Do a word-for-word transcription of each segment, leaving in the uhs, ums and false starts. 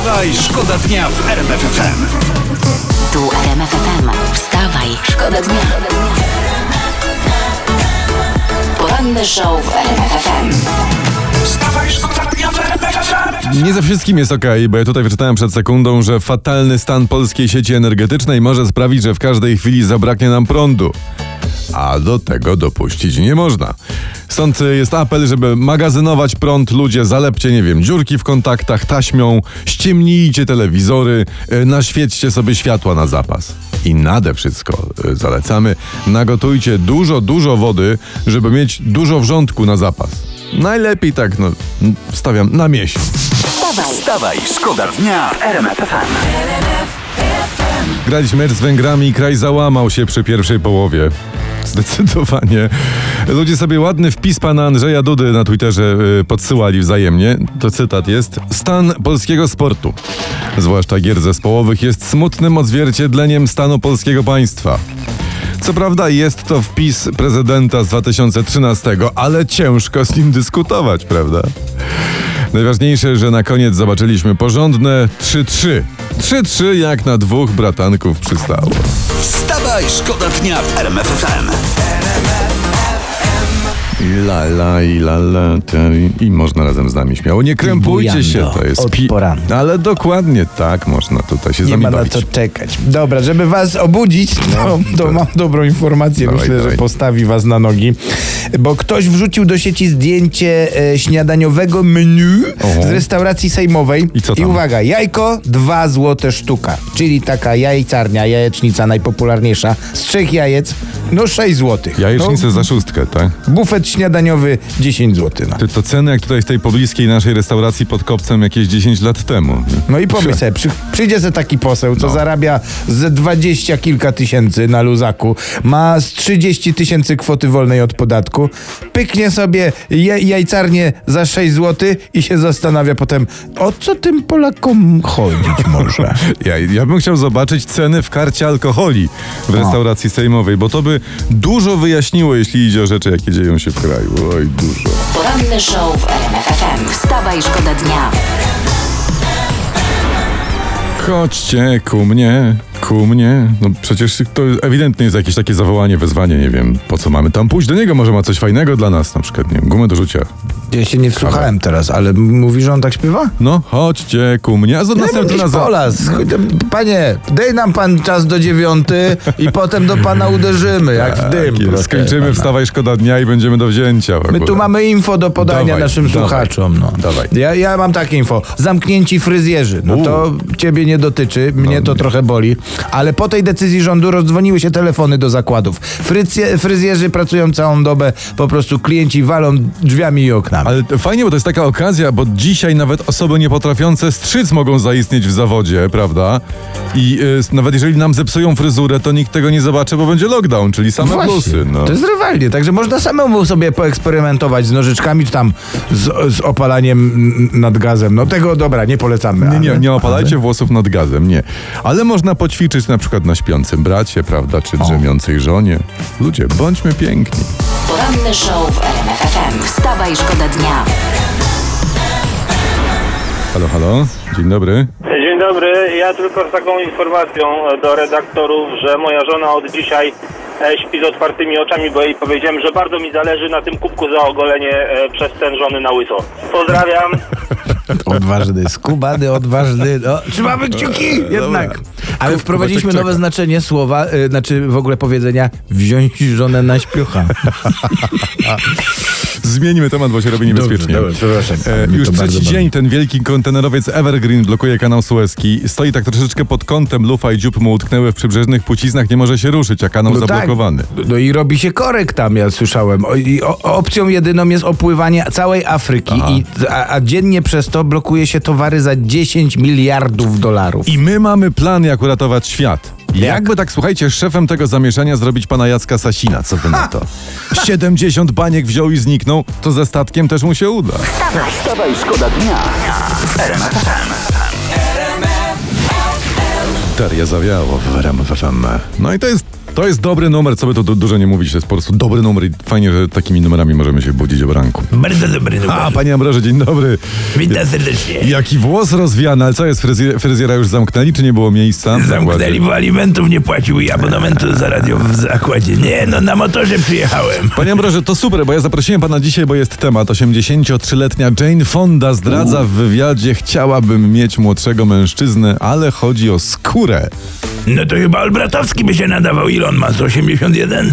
Wstawaj, szkoda dnia w R M F F M. Tu R M F F M. Wstawaj, szkoda dnia. Poranny show w R M F F M. Wstawaj, szkoda dnia w R M F F M. Nie ze wszystkim jest okej, okay, bo ja tutaj wyczytałem przed sekundą, że fatalny stan polskiej sieci energetycznej może sprawić, że w każdej chwili zabraknie nam prądu. A do tego dopuścić nie można. Stąd jest apel, żeby magazynować prąd. Ludzie, zalepcie, nie wiem, dziurki w kontaktach taśmą, ściemnijcie telewizory, naświećcie sobie światła na zapas. I nade wszystko zalecamy, nagotujcie dużo, dużo wody, żeby mieć dużo wrzątku na zapas. Najlepiej tak, no, stawiam na miesiąc. Stawaj, stawaj, szkoda dnia w R M F F M. Graliśmy mecz z Węgrami i kraj załamał się przy pierwszej połowie. Zdecydowanie. Ludzie sobie ładny wpis pana Andrzeja Dudy na Twitterze podsyłali wzajemnie. To cytat jest: stan polskiego sportu, zwłaszcza gier zespołowych, jest smutnym odzwierciedleniem stanu polskiego państwa. Co prawda jest to wpis prezydenta z dwa tysiące trzynastego, ale ciężko z nim dyskutować, prawda? Najważniejsze, że na koniec zobaczyliśmy porządne trzy trzy. trzy trzy jak na dwóch bratanków przystało. Wstawaj, szkoda dnia w R M F F M. I la la, i la la, i można razem z nami śmiało. Nie krępujcie się, to jest pi... Ale dokładnie tak, można tutaj się zamienić. Nie ma na co czekać. Dobra, żeby was obudzić, to, to mam dobrą informację. Dawaj, myślę, dawaj. Że postawi was na nogi. Bo ktoś wrzucił do sieci zdjęcie e, śniadaniowego menu Oho. z restauracji sejmowej. I co tam? I uwaga, jajko dwa złote sztuka. Czyli taka jajcarnia, jajecznica najpopularniejsza. Z trzech jajec, no sześć złotych. Jajecznicę no, za szóstkę, tak? Bufet śniadaniowy dziesięć złotych. No. Ty, to ceny jak tutaj w tej pobliskiej naszej restauracji pod Kopcem jakieś dziesięć lat temu. No i pomyśl sobie, przy, przyjdzie se taki poseł, co no. zarabia ze dwadzieścia kilka tysięcy na luzaku, ma z trzydzieści tysięcy kwoty wolnej od podatku, pyknie sobie je, jajcarnię za sześć złotych i się zastanawia potem, o co tym Polakom chodzić może. Ja, ja bym chciał zobaczyć ceny w karcie alkoholi w restauracji o. sejmowej, bo to by dużo wyjaśniło, jeśli idzie o rzeczy, jakie dzieją się w kraju. Oj, dużo. Poranny show w R M F F M. Wstawaj, szkoda dnia. Chodźcie ku mnie, ku mnie. No przecież to ewidentnie jest jakieś takie zawołanie, wezwanie, nie wiem, po co mamy tam pójść do niego, może ma coś fajnego dla nas, na przykład, nie wiem, gumę do rzucia. Ja się nie wsłuchałem teraz, ale mówisz, że on tak śpiewa? No, chodźcie ku mnie, a za następny raz... Polas, panie, daj nam pan czas do dziewiąty i potem do pana uderzymy, jak w dym. Skończymy Wstawaj, szkoda dnia i będziemy do wzięcia. My tu mamy info do podania dawaj, naszym dawaj, słuchaczom. No. Dawaj. Ja, ja mam takie info. Zamknięci fryzjerzy. No U. to ciebie nie dotyczy, mnie no, to nie. trochę boli, ale po tej decyzji rządu rozdzwoniły się telefony do zakładów. Fryzje, fryzjerzy pracują całą dobę, po prostu klienci walą drzwiami i oknami. Ale fajnie, bo to jest taka okazja, bo dzisiaj nawet osoby niepotrafiące strzyc mogą zaistnieć w zawodzie, prawda? I y, nawet jeżeli nam zepsują fryzurę, to nikt tego nie zobaczy, bo będzie lockdown, czyli same Właśnie, plusy. No. To jest rywalnie, także można samemu sobie poeksperymentować z nożyczkami, czy tam z, z opalaniem nad gazem. No tego, dobra, nie polecamy. Nie, nie, nie opalajcie ale... włosów nad gazem, nie. Ale można poćwiczyć na przykład na śpiącym bracie, prawda, czy drzemiącej żonie. Ludzie, bądźmy piękni. Poranny show w R M F F M. Wstawaj, szkoda dnia. Halo, halo. Dzień dobry. Dzień dobry. Ja tylko z taką informacją do redaktorów, że moja żona od dzisiaj śpi z otwartymi oczami, bo jej powiedziałem, że bardzo mi zależy na tym kubku za ogolenie przez ten żony na łyso. Pozdrawiam. Odważny, skubany, odważny. No, trzymamy kciuki jednak. Dobra. Ale wprowadziliśmy nowe znaczenie słowa, yy, znaczy w ogóle powiedzenia wziąć żonę na śpiocha. Zmieńmy temat, bo się robi niebezpiecznie. Dobrze, dobrze, e, już trzeci dzień ten wielki kontenerowiec Evergreen blokuje kanał Suezki. Stoi tak troszeczkę pod kątem, lufa i dziób mu utknęły w przybrzeżnych płciznach, nie może się ruszyć, a kanał no zablokowany. Tak. No i robi się korek tam, ja słyszałem. O, i o, opcją jedyną jest opływanie całej Afryki, i, a, a dziennie przez to blokuje się towary za dziesięć miliardów dolarów. I my mamy plan, jak uratować świat. Jak? Jakby tak, słuchajcie, szefem tego zamieszania zrobić pana Jacka Sasina, co wy na to? siedemdziesiąt baniek wziął i zniknął, to ze statkiem też mu się uda. Wstawaj, wstawaj, szkoda dnia. Teria zawiało w R M F F M. No i to jest To jest dobry numer, co by to dużo nie mówić, to jest po prostu dobry numer i fajnie, że takimi numerami możemy się budzić o ranku. Bardzo dobry numer. A, panie Ambroże, dzień dobry. Witam serdecznie. Jaki włos rozwiany, ale co jest, fryzjer, fryzjera już zamknęli, czy nie było miejsca? Zamknęli, bo alimentów nie płacił i abonamentu za radio w zakładzie. Nie, no na motorze przyjechałem. Panie Ambroże, to super, bo ja zaprosiłem pana dzisiaj, bo jest temat. osiemdziesięciotrzyletnia Jane Fonda zdradza U. w wywiadzie: chciałabym mieć młodszego mężczyznę, ale chodzi o skórę. No to chyba Olbratowski by się nadawał, ile on ma, z osiemdziesiąt jeden?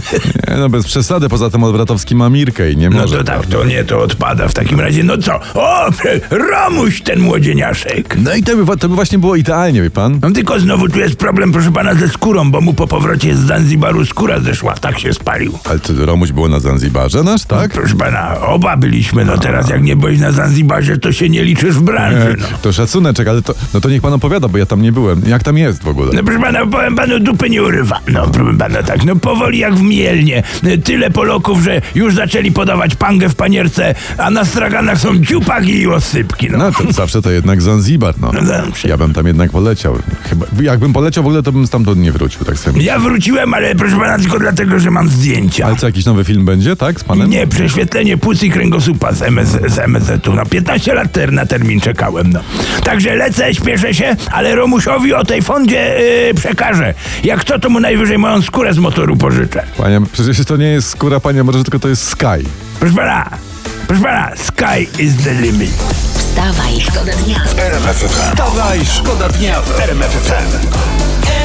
Nie, no bez przesady, poza tym Olbratowski ma Mirkę i nie może. No to tak, to nie, to odpada w takim razie, no co? O, Romuś ten młodzieniaszek! No i to by, to by właśnie było idealnie, wie pan? No tylko znowu tu jest problem, proszę pana, ze skórą, bo mu po powrocie z Zanzibaru skóra zeszła, tak się spalił. Ale to Romuś było na Zanzibarze nasz, tak? No, proszę pana, oba byliśmy, no teraz jak nie byłeś na Zanzibarze, to się nie liczysz w branży, no. To szacuneczek, ale to, no to niech pan opowiada, bo ja tam nie byłem. Jak tam jest w ogóle? No proszę pana, no powiem panu, dupy nie urywa. No, powiem panu tak, no powoli jak w Mielnie. Tyle Polaków, że już zaczęli podawać pangę w panierce, a na straganach są dziupaki i osypki. No, no to zawsze to jednak Zanzibar, no. no ja bym tam jednak poleciał. Chyba, jakbym poleciał w ogóle, to bym stamtąd nie wrócił, tak sobie. Ja wróciłem, ale proszę pana, tylko dlatego, że mam zdjęcia. Ale co, jakiś nowy film będzie, tak, z panem? Nie, prześwietlenie płuc i kręgosłupa z M S Z-u. No, piętnaście lat ter, na termin czekałem, no. Także lecę, śpieszę się, ale Romusiowi o tej Fondzie yy, przekażę. Jak to, to mu najwyżej moją skórę z motoru pożyczę. Panie, przecież to nie jest skóra, panie, może tylko to jest sky. Proszę pana, proszę pana, sky is the limit. Wstawaj, szkoda dnia w R M F F M. Wstawaj, szkoda dnia w R M F F M.